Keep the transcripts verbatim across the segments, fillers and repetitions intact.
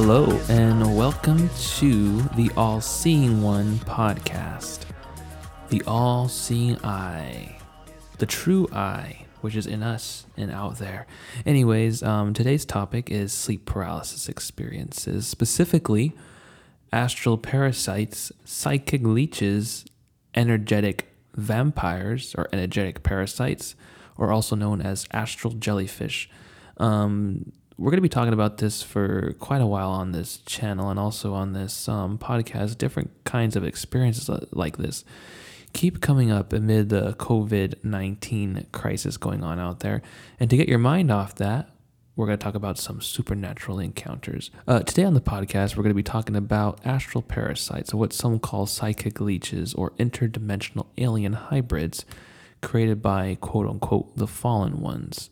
Hello and welcome to the All-Seeing One podcast. The all-seeing eye, the true eye, which is in us and out there. Anyways, um, today's topic is sleep paralysis experiences, specifically astral parasites, psychic leeches, energetic vampires or energetic parasites, or also known as astral jellyfish. Um, we're going to be talking about this for quite a while on this channel and also on this um, podcast, different kinds of experiences like this keep coming up amid the covid nineteen crisis going on out there. And to get your mind off that, we're going to talk about some supernatural encounters. Uh, today on the podcast, we're going to be talking about astral parasites, or what some call psychic leeches or interdimensional alien hybrids created by quote-unquote the fallen ones.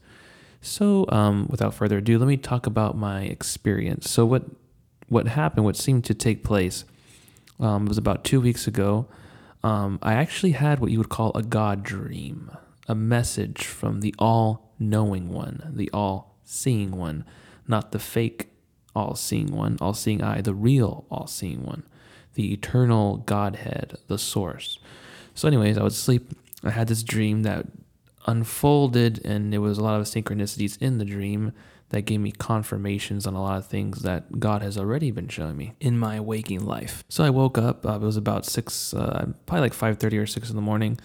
So um, without further ado, let me talk about my experience. So what what happened, what seemed to take place, um, was about two weeks ago. Um, I actually had what you would call a God dream, a message from the all-knowing one, the all-seeing one, not the fake all-seeing one, all-seeing eye, the real all-seeing one, the eternal Godhead, the source. So anyways, I would sleep. I had this dream that unfolded, and there was a lot of synchronicities in the dream that gave me confirmations on a lot of things that God has already been showing me in my waking life. So I woke up, uh, it was about six, uh, probably like five thirty or six in the morning.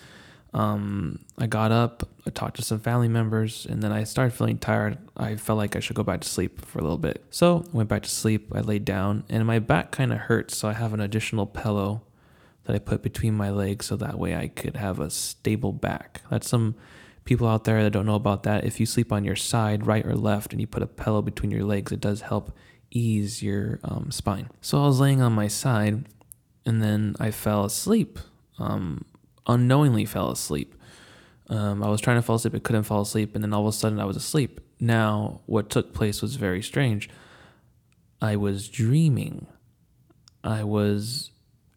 Um, I got up, I talked to some family members, and then I started feeling tired. I felt like I should go back to sleep for a little bit. So I went back to sleep, I laid down, and my back kind of hurts, so I have an additional pillow that I put between my legs so that way I could have a stable back. That's some people out there that don't know about that. If you sleep on your side, right or left, and you put a pillow between your legs, it does help ease your um, spine. So I was laying on my side, and then I fell asleep, um, unknowingly fell asleep. Um, I was trying to fall asleep, but couldn't fall asleep, and then all of a sudden I was asleep. Now, what took place was very strange. I was dreaming. I was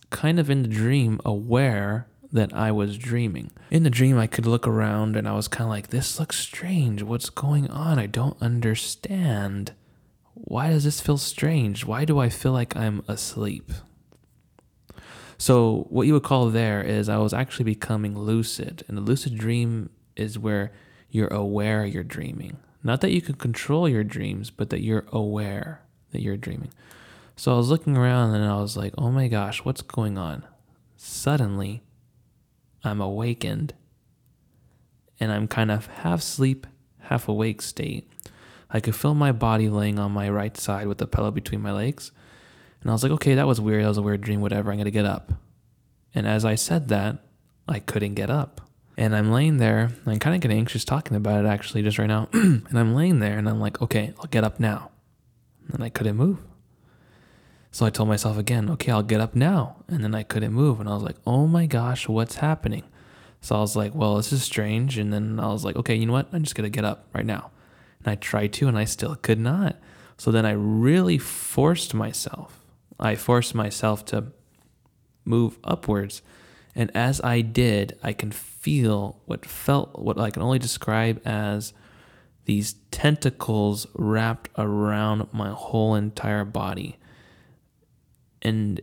kind of in the dream aware that I was dreaming. In the dream, I could look around and I was kind of like, this looks strange. What's going on? I don't understand. Why does this feel strange? Why do I feel like I'm asleep? So what you would call there is I was actually becoming lucid. And a lucid dream is where you're aware you're dreaming. Not that you can control your dreams, but that you're aware that you're dreaming. So I was looking around and I was like, oh my gosh, what's going on? Suddenly, I'm awakened, and I'm kind of half sleep, half awake state. I could feel my body laying on my right side with the pillow between my legs. And I was like, okay, that was weird. That was a weird dream, whatever. I'm going to get up. And as I said that, I couldn't get up. And I'm laying there. And I'm kind of getting anxious talking about it actually just right now. And I'm laying there and I'm like, okay, I'll get up now. And I couldn't move. So I told myself again, okay, I'll get up now. And then I couldn't move. And I was like, oh my gosh, what's happening? So I was like, well, this is strange. And then I was like, okay, you know what? I'm just going to get up right now. And I tried to, and I still could not. So then I really forced myself. I forced myself to move upwards. And as I did, I can feel what felt, what I can only describe as these tentacles wrapped around my whole entire body. And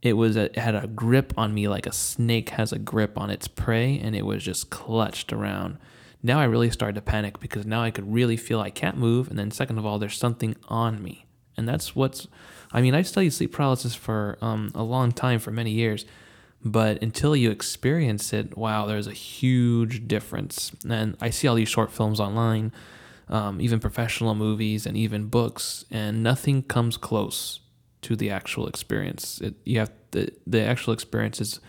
it was a, it had a grip on me like a snake has a grip on its prey, and it was just clutched around. Now I really started to panic because now I could really feel I can't move, and then second of all, there's something on me. And that's what's, I mean, I've studied sleep paralysis for um, a long time, for many years, but until you experience it, wow, there's a huge difference. And I see all these short films online, um, even professional movies and even books, and nothing comes close to the actual experience. It, you have the, the actual experience is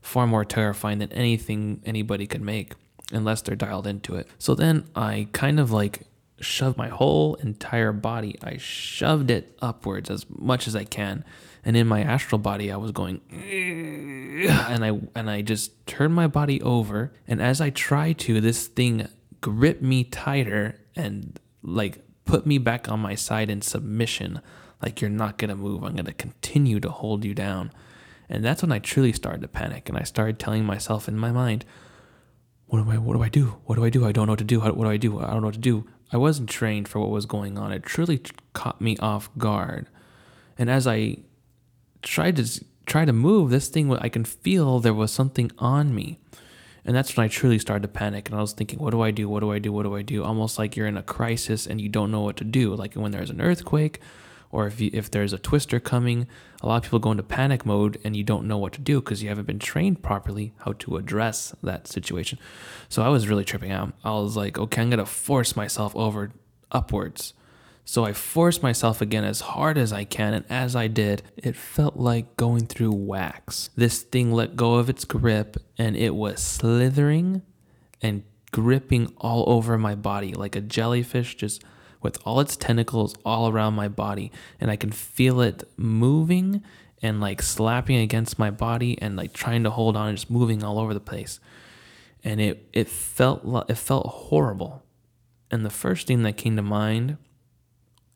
far more terrifying than anything anybody could make unless they're dialed into it. So then I kind of like shoved my whole entire body. I shoved it upwards as much as I can, and in my astral body I was going, and I and I just turned my body over. And as I tried to, this thing gripped me tighter and like put me back on my side in submission. Like, you're not going to move. I'm going to continue to hold you down. And that's when I truly started to panic. And I started telling myself in my mind, what do I, what do I do? What do I do? I don't know what to do. What do I do? I don't know what to do. I wasn't trained for what was going on. It truly caught me off guard. And as I tried to try to move this thing, I can feel there was something on me. And that's when I truly started to panic. And I was thinking, what do I do? What do I do? What do I do? Almost like you're in a crisis and you don't know what to do. Like when there's an earthquake, or if you, if there's a twister coming, a lot of people go into panic mode and you don't know what to do because you haven't been trained properly how to address that situation. So I was really tripping out. I was like, okay, I'm going to force myself over upwards. So I forced myself again as hard as I can, and as I did, it felt like going through wax. This thing let go of its grip, and it was slithering and gripping all over my body like a jellyfish, just with all its tentacles all around my body. And I can feel it moving and like slapping against my body and like trying to hold on and just moving all over the place. And it, it felt it felt horrible. And the first thing that came to mind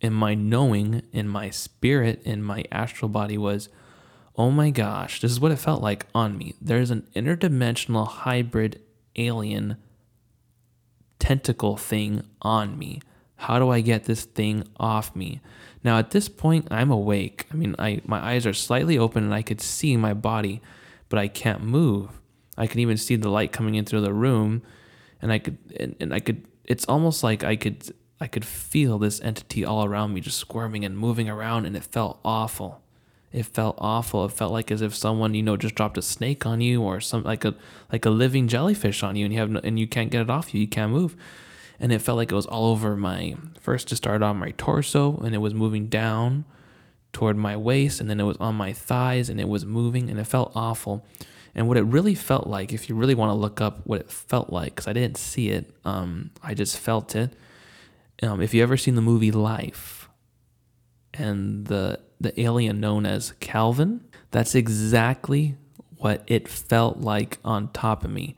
in my knowing, in my spirit, in my astral body was, oh my gosh, this is what it felt like on me. There's an interdimensional hybrid alien tentacle thing on me. How do I get this thing off me? Now, at this point, I'm awake. I mean, I my eyes are slightly open and I could see my body, but I can't move. I can even see the light coming in through the room, and I could, and, and I could, it's almost like I could, I could feel this entity all around me just squirming and moving around, and it felt awful. It felt awful. It felt like as if someone, you know, just dropped a snake on you, or some like a like a living jellyfish on you, and you have no, and you can't get it off you. You can't move. And it felt like it was all over my, first to start on my torso, and it was moving down toward my waist, and then it was on my thighs, and it was moving, and it felt awful. And what it really felt like, if you really want to look up what it felt like, because I didn't see it, um, I just felt it. Um, if you ever seen the movie Life, and the the alien known as Calvin, that's exactly what it felt like on top of me.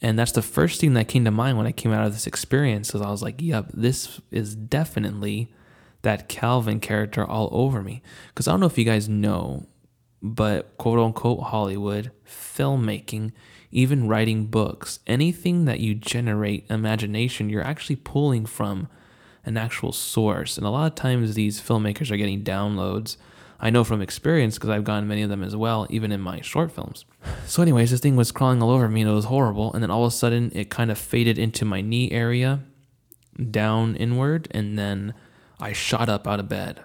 And that's the first thing that came to mind when I came out of this experience, is I was like, yep, this is definitely that Calvin character all over me. Because I don't know if you guys know, but quote-unquote Hollywood, filmmaking, even writing books, anything that you generate imagination, you're actually pulling from an actual source. And a lot of times these filmmakers are getting downloads. I know from experience, because I've gotten many of them as well, even in my short films. So anyways, this thing was crawling all over me, and it was horrible. And then all of a sudden, it kind of faded into my knee area, down inward, and then I shot up out of bed.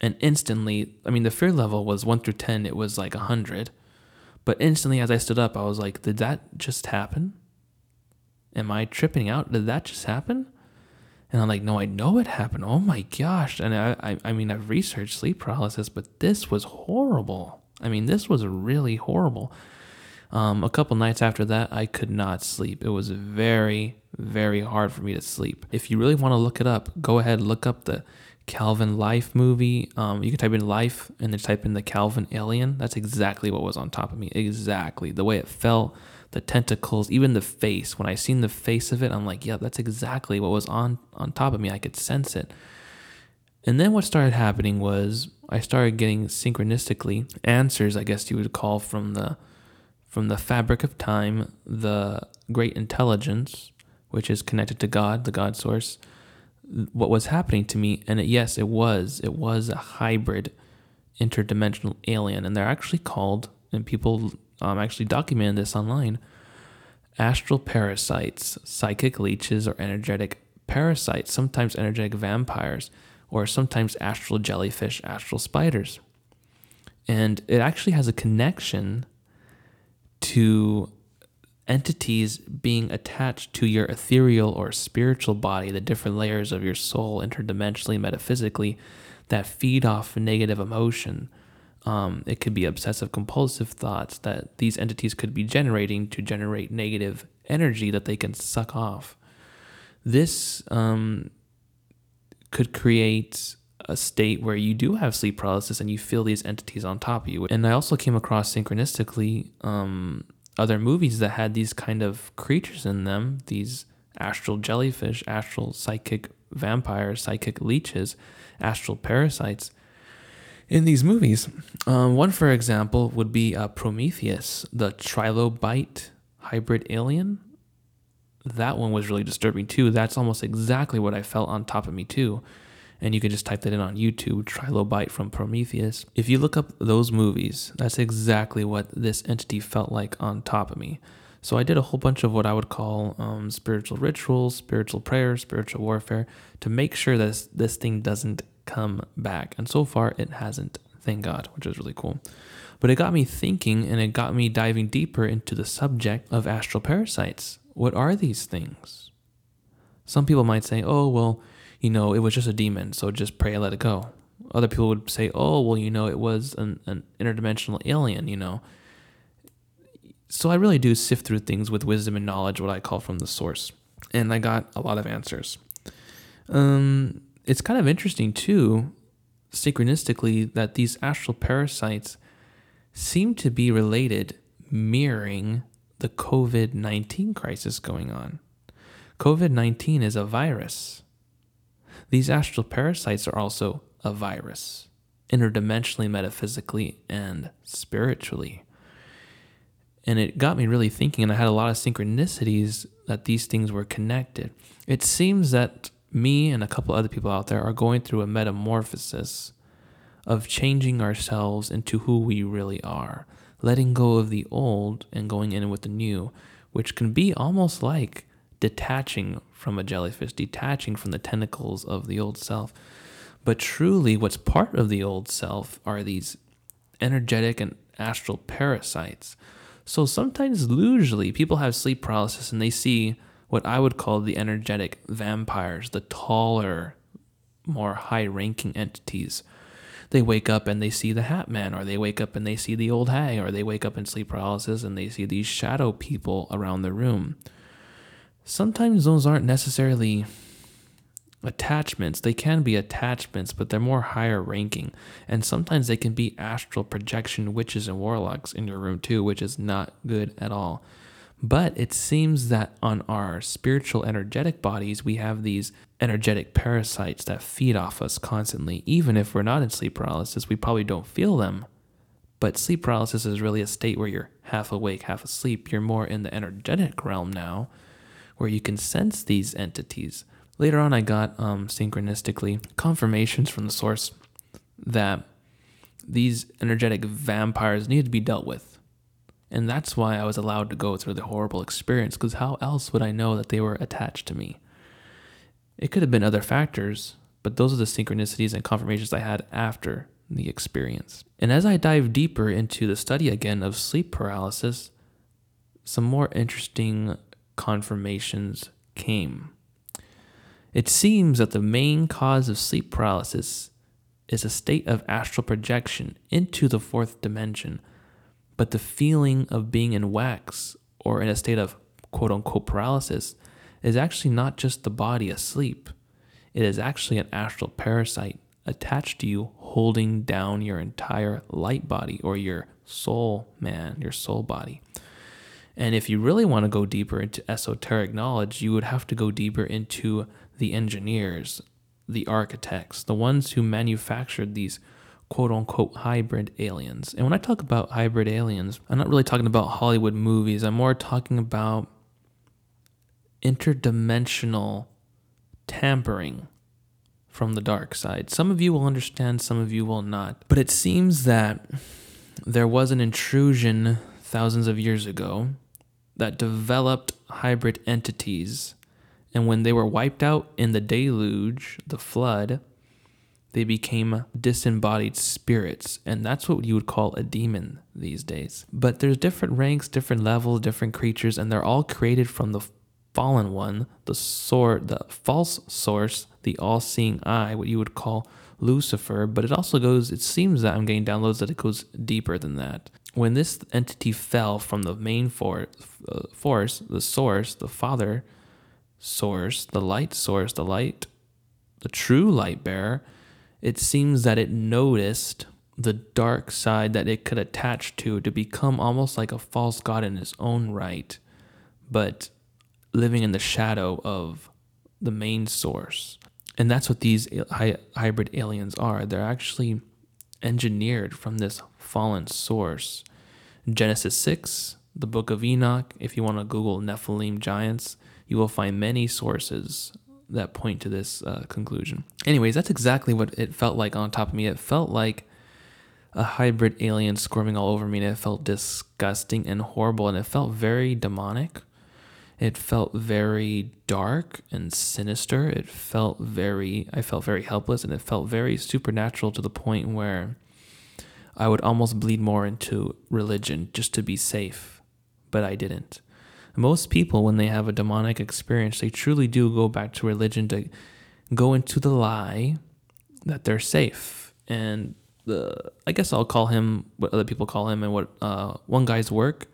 And instantly, I mean, the fear level was one through ten, it was like one hundred. But instantly, as I stood up, I was like, did that just happen? Am I tripping out? Did that just happen? And I'm like, no, I know it happened. Oh my gosh. And I, I I mean, I've researched sleep paralysis, but this was horrible. I mean, this was really horrible. Um, a couple nights after that, I could not sleep. It was very, very hard for me to sleep. If you really want to look it up, go ahead, look up the Calvin Life movie. Um, you can type in Life and then type in the Calvin alien. That's exactly what was on top of me. Exactly. The way it felt. The tentacles, even the face. When I seen the face of it, I'm like, yeah, that's exactly what was on, on top of me. I could sense it. And then what started happening was I started getting synchronistically answers, I guess you would call, from the from the fabric of time, the great intelligence, which is connected to God, the God source, what was happening to me. And it, yes, it was. It was a hybrid interdimensional alien. And they're actually called, and people... Um, actually documented this online, astral parasites, psychic leeches, or energetic parasites, sometimes energetic vampires, or sometimes astral jellyfish, astral spiders. And it actually has a connection to entities being attached to your ethereal or spiritual body, the different layers of your soul, interdimensionally, metaphysically, that feed off negative emotion. Um, it could be obsessive compulsive thoughts that these entities could be generating to generate negative energy that they can suck off. This um, could create a state where you do have sleep paralysis and you feel these entities on top of you. And I also came across synchronistically um, other movies that had these kind of creatures in them, these astral jellyfish, astral psychic vampires, psychic leeches, astral parasites. In these movies, um, one, for example, would be uh, Prometheus, the trilobite hybrid alien. That one was really disturbing, too. That's almost exactly what I felt on top of me, too. and you can just type that in on YouTube, Trilobite from Prometheus. If you look up those movies, that's exactly what this entity felt like on top of me. So I did a whole bunch of what I would call um, spiritual rituals, spiritual prayers, spiritual warfare to make sure that this, this thing doesn't come back. And so far it hasn't, thank God, which is really cool. But it got me thinking, and it got me diving deeper into the subject of astral parasites. What are these things? Some people might say, oh, well, you know, it was just a demon, so just pray and let it go. Other people would say, oh, well, you know, it was an, an interdimensional alien, you know. So I really do sift through things with wisdom and knowledge, what I call from the source. And I got a lot of answers. Um, it's kind of interesting, too, synchronistically, that these astral parasites seem to be related, mirroring the covid nineteen crisis going on. covid nineteen is a virus. These astral parasites are also a virus, interdimensionally, metaphysically, and spiritually. And it got me really thinking, and I had a lot of synchronicities that these things were connected. It seems that me and a couple other people out there are going through a metamorphosis of changing ourselves into who we really are, letting go of the old and going in with the new, which can be almost like detaching from a jellyfish, detaching from the tentacles of the old self. But truly, what's part of the old self are these energetic and astral parasites. So sometimes, usually, people have sleep paralysis and they see what I would call the energetic vampires, the taller, more high-ranking entities. They wake up and they see the Hat Man, or they wake up and they see the old hag, or they wake up in sleep paralysis and they see these shadow people around the room. Sometimes those aren't necessarily attachments. They can be attachments, but they're more higher ranking. And sometimes they can be astral projection witches and warlocks in your room too, which is not good at all. But it seems that on our spiritual energetic bodies, we have these energetic parasites that feed off us constantly. Even if we're not in sleep paralysis, we probably don't feel them. But sleep paralysis is really a state where you're half awake, half asleep. You're more in the energetic realm now, where you can sense these entities. Later on, I got um, synchronistically confirmations from the source that these energetic vampires needed to be dealt with. And that's why I was allowed to go through the horrible experience, because how else would I know that they were attached to me? It could have been other factors, but those are the synchronicities and confirmations I had after the experience. And as I dive deeper into the study again of sleep paralysis, some more interesting confirmations came. It seems that the main cause of sleep paralysis is a state of astral projection into the fourth dimension, but the feeling of being in wax or in a state of quote-unquote paralysis is actually not just the body asleep. It is actually an astral parasite attached to you, holding down your entire light body, or your soul man, your soul body. And if you really want to go deeper into esoteric knowledge, you would have to go deeper into the engineers, the architects, the ones who manufactured these quote-unquote hybrid aliens. And when I talk about hybrid aliens, I'm not really talking about Hollywood movies. I'm more talking about interdimensional tampering from the dark side. Some of you will understand, some of you will not. But it seems that there was an intrusion thousands of years ago that developed hybrid entities. And when they were wiped out in the deluge, the flood, they became disembodied spirits, and that's what you would call a demon these days. But there's different ranks, different levels, different creatures, and they're all created from the fallen one, the sor- the false source, the all-seeing eye, what you would call Lucifer. But it also goes, it seems that I'm getting downloads that it goes deeper than that. When this entity fell from the main for- uh, force, the source, the father source, the light source, the light, the true light bearer, it seems that it noticed the dark side that it could attach to, to become almost like a false god in its own right, but living in the shadow of the main source. And that's what these hybrid aliens are. They're actually engineered from this fallen source. Genesis six, the Book of Enoch, if you want to Google Nephilim giants, you will find many sources that point to this uh, conclusion. Anyways, that's exactly what it felt like on top of me. It felt like a hybrid alien squirming all over me, and it felt disgusting and horrible, and it felt very demonic. It felt very dark and sinister. It felt very, I felt very helpless, and it felt very supernatural to the point where I would almost bleed more into religion just to be safe, but I didn't. Most people, when they have a demonic experience, they truly do go back to religion to go into the lie that they're safe. And the, I guess I'll call him what other people call him, and what uh, one guy's work.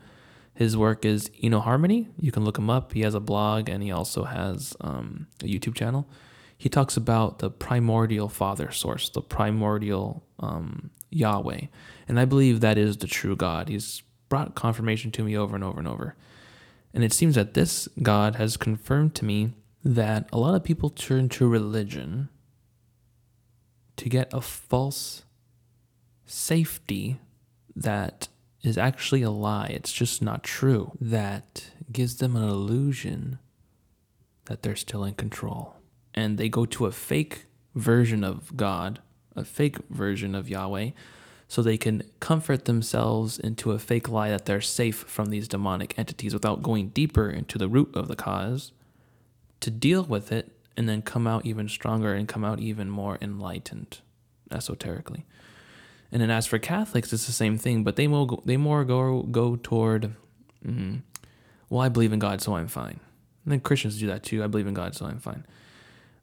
His work is Eno Harmony. You can look him up. He has a blog, and he also has um, a YouTube channel. He talks about the primordial father source, the primordial um, Yahweh. And I believe that is the true God. He's brought confirmation to me over and over and over. And it seems that this God has confirmed to me that a lot of people turn to religion to get a false safety that is actually a lie. It's just not true. That gives them an illusion that they're still in control. And they go to a fake version of God, a fake version of Yahweh, so they can comfort themselves into a fake lie that they're safe from these demonic entities without going deeper into the root of the cause to deal with it, and then come out even stronger and come out even more enlightened esoterically. And then as for Catholics, it's the same thing, but they more go, they more go go toward, mm, well, I believe in God, so I'm fine. And then Christians do that too. I believe in God, so I'm fine.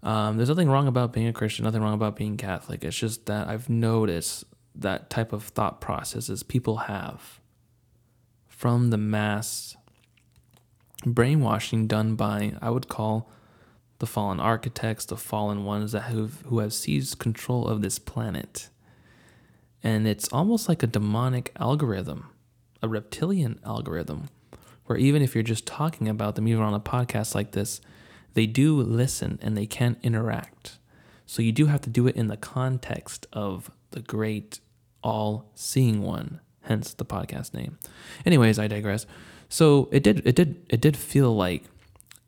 Um, there's nothing wrong about being a Christian, nothing wrong about being Catholic. It's just that I've noticed that type of thought processes people have from the mass brainwashing done by, I would call, the fallen architects, the fallen ones that have, who have seized control of this planet. And it's almost like a demonic algorithm, a reptilian algorithm, where even if you're just talking about them, even on a podcast like this, they do listen and they can interact. So you do have to do it in the context of the great all-seeing one, hence the podcast name. Anyways, I digress. So it did, it did, it did feel like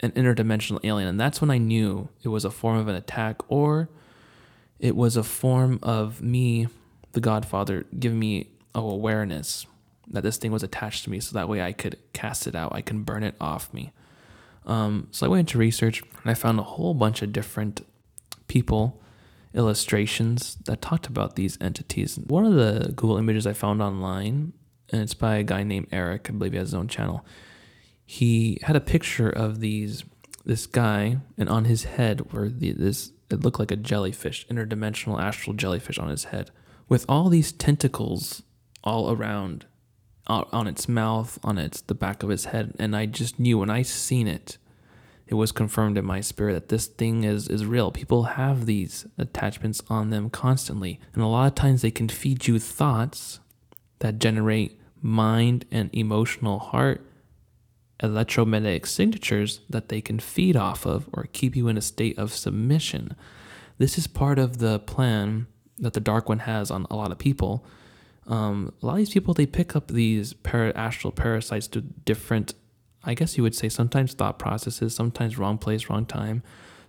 an interdimensional alien, and that's when I knew it was a form of an attack, or it was a form of me, the Godfather, giving me an awareness that this thing was attached to me, so that way I could cast it out, I can burn it off me. Um, so I went into research, and I found a whole bunch of different people, illustrations that talked about these entities. One of the Google images I found online, and it's by a guy named Eric, I believe he has his own channel. He had a picture of these, this guy, and on his head were the, this, it looked like a jellyfish, interdimensional astral jellyfish on his head, with all these tentacles all around, on its mouth, on its the back of its head. And I just knew when I seen it, it was confirmed in my spirit that this thing is, is real. People have these attachments on them constantly. And a lot of times they can feed you thoughts that generate mind and emotional heart electromagnetic signatures that they can feed off of or keep you in a state of submission. This is part of the plan that the Dark One has on a lot of people. Um, a lot of these people, they pick up these para- astral parasites to different, I guess you would say, sometimes thought processes, sometimes wrong place, wrong time.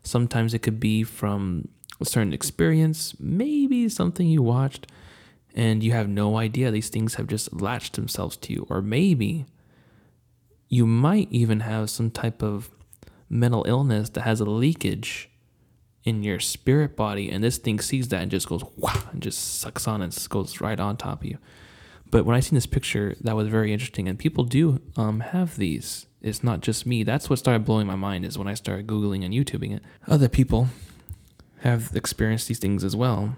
Sometimes it could be from a certain experience, maybe something you watched, and you have no idea. These things have just latched themselves to you. Or maybe you might even have some type of mental illness that has a leakage in your spirit body, and this thing sees that and just goes, wow, and just sucks on and goes right on top of you. But when I seen this picture, that was very interesting, and people do um, have these. It's not just me. That's what started blowing my mind, is when I started Googling and YouTubing it. Other people have experienced these things as well.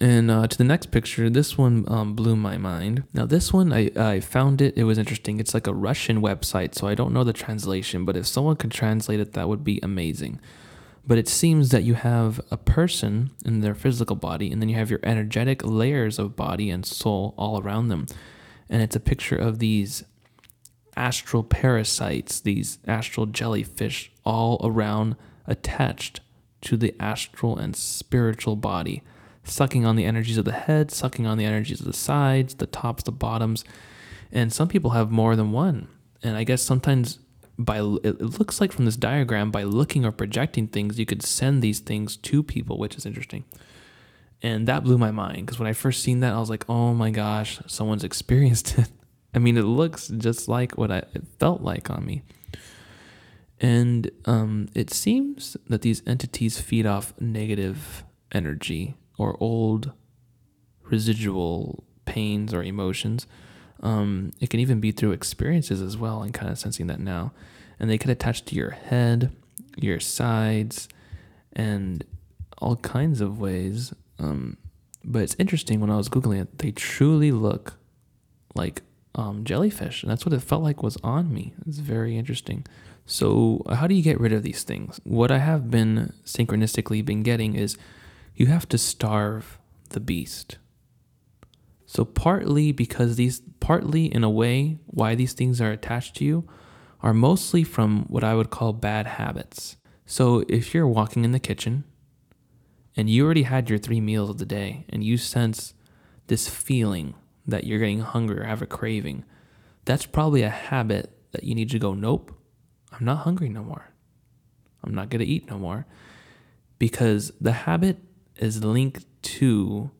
And uh, to the next picture, this one um, blew my mind. Now this one, I, I found it. It was interesting. It's like a Russian website, so I don't know the translation, but if someone could translate it, that would be amazing. But it seems that you have a person in their physical body, and then you have your energetic layers of body and soul all around them. And it's a picture of these astral parasites, these astral jellyfish all around attached to the astral and spiritual body, sucking on the energies of the head, sucking on the energies of the sides, the tops, the bottoms. And some people have more than one. And I guess sometimes by, it looks like from this diagram, by looking or projecting things, you could send these things to people, which is interesting. And that blew my mind, because when I first seen that, I was like, oh my gosh, someone's experienced it. I mean, it looks just like what I, it felt like on me. And um, it seems that these entities feed off negative energy or old residual pains or emotions. Um, it can even be through experiences as well. I'm kind of sensing that now. And they could attach to your head, your sides, and all kinds of ways. Um, but it's interesting, when I was Googling it, they truly look like um, jellyfish. And that's what it felt like was on me. It's very interesting. So how do you get rid of these things? What I have been synchronistically been getting is you have to starve the beast. So partly because these, partly in a way, why these things are attached to you are mostly from what I would call bad habits. So if you're walking in the kitchen and you already had your three meals of the day and you sense this feeling that you're getting hungry or have a craving, that's probably a habit that you need to go, nope, I'm not hungry no more. I'm not going to eat no more. Because the habit is linked to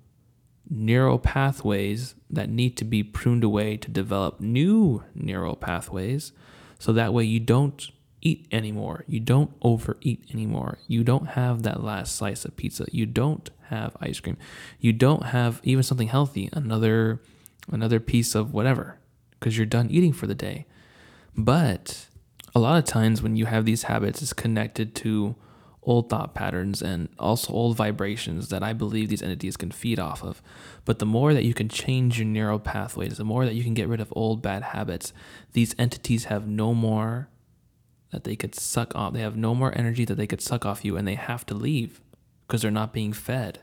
neural pathways that need to be pruned away to develop new neural pathways, so that way you don't eat anymore, you don't overeat anymore, you don't have that last slice of pizza, you don't have ice cream, you don't have even something healthy, another another piece of whatever, because you're done eating for the day. But a lot of times when you have these habits, it's connected to old thought patterns and also old vibrations that I believe these entities can feed off of. But the more that you can change your neural pathways, the more that you can get rid of old bad habits, these entities have no more that they could suck off. They have no more energy that they could suck off you, and they have to leave because they're not being fed.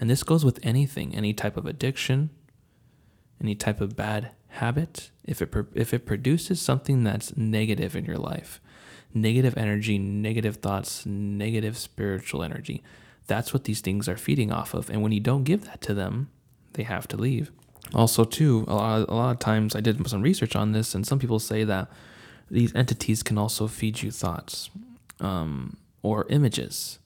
And this goes with anything, any type of addiction, any type of bad habit. If it, if it produces something that's negative in your life, negative energy, negative thoughts, negative spiritual energy, that's what these things are feeding off of. And when you don't give that to them, they have to leave. Also, too, a lot of, a lot of times I did some research on this, and some people say that these entities can also feed you thoughts um, or images.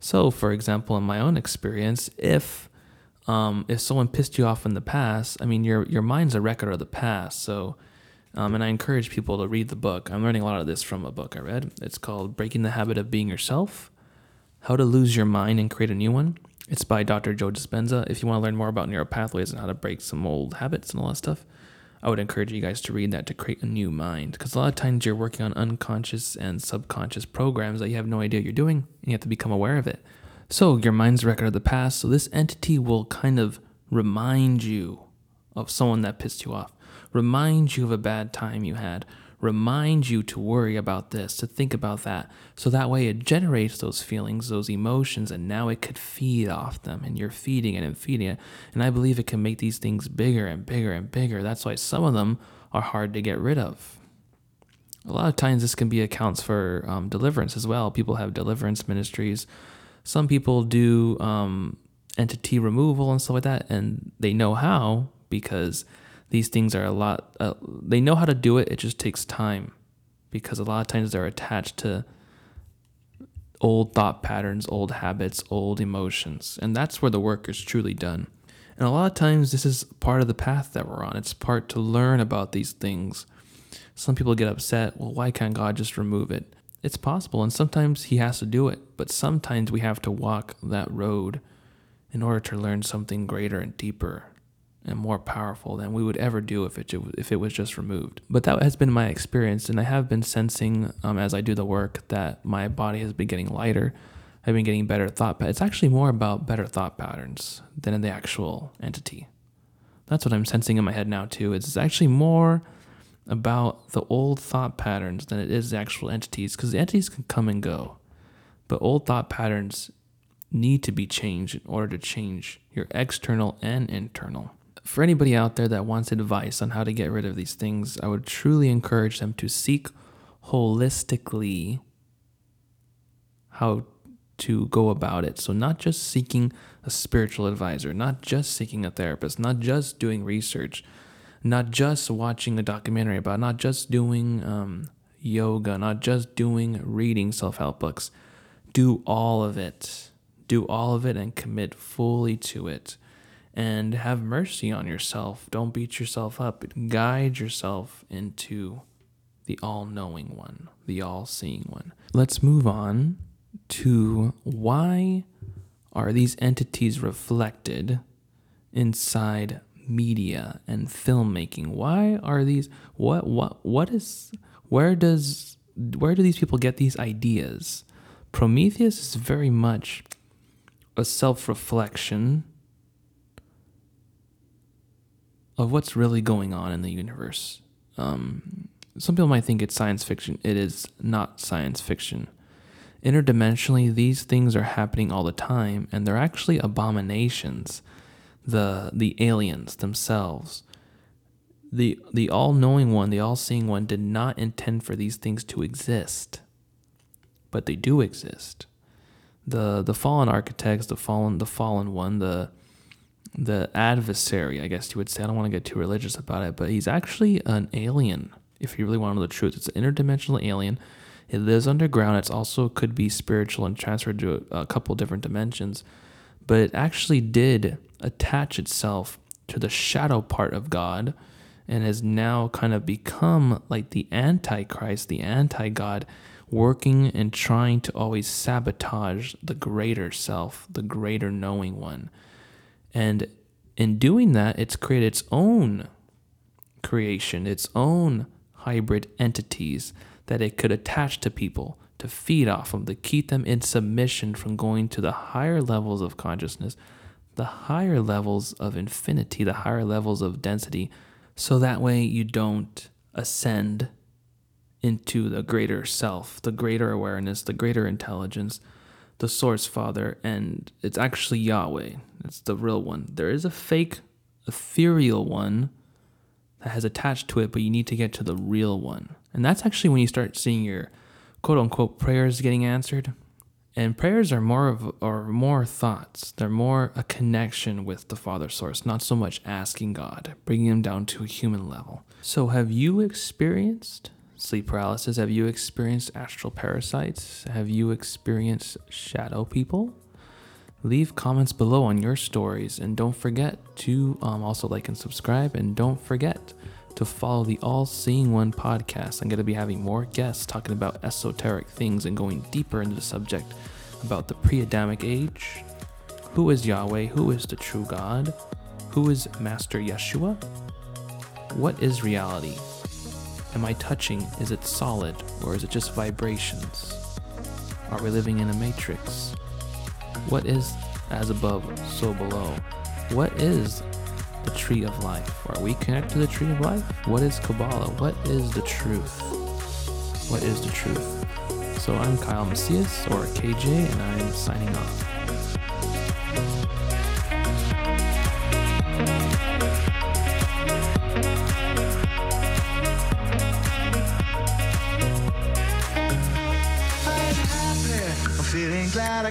So, for example, in my own experience, if um, if someone pissed you off in the past, I mean, your your mind's a record of the past, so. Um, and I encourage people to read the book. I'm learning a lot of this from a book I read. It's called Breaking the Habit of Being Yourself, How to Lose Your Mind and Create a New One. It's by Doctor Joe Dispenza. If you want to learn more about neural pathways and how to break some old habits and all that stuff, I would encourage you guys to read that to create a new mind. Because a lot of times you're working on unconscious and subconscious programs that you have no idea you're doing, and you have to become aware of it. So your mind's a record of the past. So this entity will kind of remind you of someone that pissed you off, remind you of a bad time you had, remind you to worry about this, to think about that. So that way it generates those feelings, those emotions, and now it could feed off them, and you're feeding it and feeding it. And I believe it can make these things bigger and bigger and bigger. That's why some of them are hard to get rid of. A lot of times this can be accounts for um, deliverance as well. People have deliverance ministries. Some people do um, entity removal and stuff like that, and they know how, because these things are a lot, uh, they know how to do it, it just takes time, because a lot of times they're attached to old thought patterns, old habits, old emotions, and that's where the work is truly done. And a lot of times this is part of the path that we're on. It's part to learn about these things. Some people get upset, well, why can't God just remove it? It's possible, and sometimes he has to do it, but sometimes we have to walk that road in order to learn something greater and deeper and more powerful than we would ever do if it if it was just removed. But that has been my experience, and I have been sensing um, as I do the work that my body has been getting lighter. I've been getting better thought patterns. It's actually more about better thought patterns than the actual entity. That's what I'm sensing in my head now too. It's actually more about the old thought patterns than it is the actual entities, because the entities can come and go, but old thought patterns need to be changed in order to change your external and internal. For anybody out there that wants advice on how to get rid of these things, I would truly encourage them to seek holistically how to go about it. So not just seeking a spiritual advisor, not just seeking a therapist, not just doing research, not just watching a documentary about, not just doing um, yoga, not just doing reading self-help books. Do all of it. Do all of it and commit fully to it. And have mercy on yourself. Don't beat yourself up. Guide yourself into the all-knowing one, the all-seeing one. Let's move on to why are these entities reflected inside media and filmmaking? Why are these, what, what, what is, where does, where do these people get these ideas? Prometheus is very much a self-reflection of what's really going on in the universe. Um, some people might think it's science fiction. It is not science fiction. Interdimensionally, these things are happening all the time, and they're actually abominations. The the aliens themselves, the the all-knowing one, the all-seeing one, did not intend for these things to exist, but they do exist. The the fallen architects, the fallen the fallen one, the the adversary, I guess you would say. I don't want to get too religious about it, but he's actually an alien, if you really want to know the truth. It's an interdimensional alien. It lives underground. It's also could be spiritual and transferred to a, a couple different dimensions. But it actually did attach itself to the shadow part of God and has now kind of become like the Antichrist, the anti-God, working and trying to always sabotage the greater self, the greater knowing one. And in doing that, it's created its own creation, its own hybrid entities that it could attach to people, to feed off of, to keep them in submission from going to the higher levels of consciousness, the higher levels of infinity, the higher levels of density, so that way you don't ascend into the greater self, the greater awareness, the greater intelligence, the Source Father, and it's actually Yahweh. It's the real one. There is a fake, ethereal one that has attached to it, but you need to get to the real one. And that's actually when you start seeing your quote-unquote prayers getting answered. And prayers are more of are more thoughts. They're more a connection with the Father Source, not so much asking God, bringing him down to a human level. So have you experienced sleep paralysis? Have you experienced astral parasites? Have you experienced shadow people? Leave comments below on your stories, and don't forget to um, also like and subscribe, and don't forget to follow the All Seeing One podcast. I'm going to be having more guests talking about esoteric things and going deeper into the subject about the pre-Adamic age, who is Yahweh, who is the true God, who is Master Yeshua, what is reality? Am I touching? Is it solid, or is it just vibrations? Are we living in a matrix? What is as above, so below? What is the tree of life? Are we connected to the tree of life? What is Kabbalah? What is the truth? What is the truth? So I'm Kyle Macias, or K J, and I'm signing off. I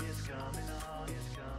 it's coming on, it's coming on.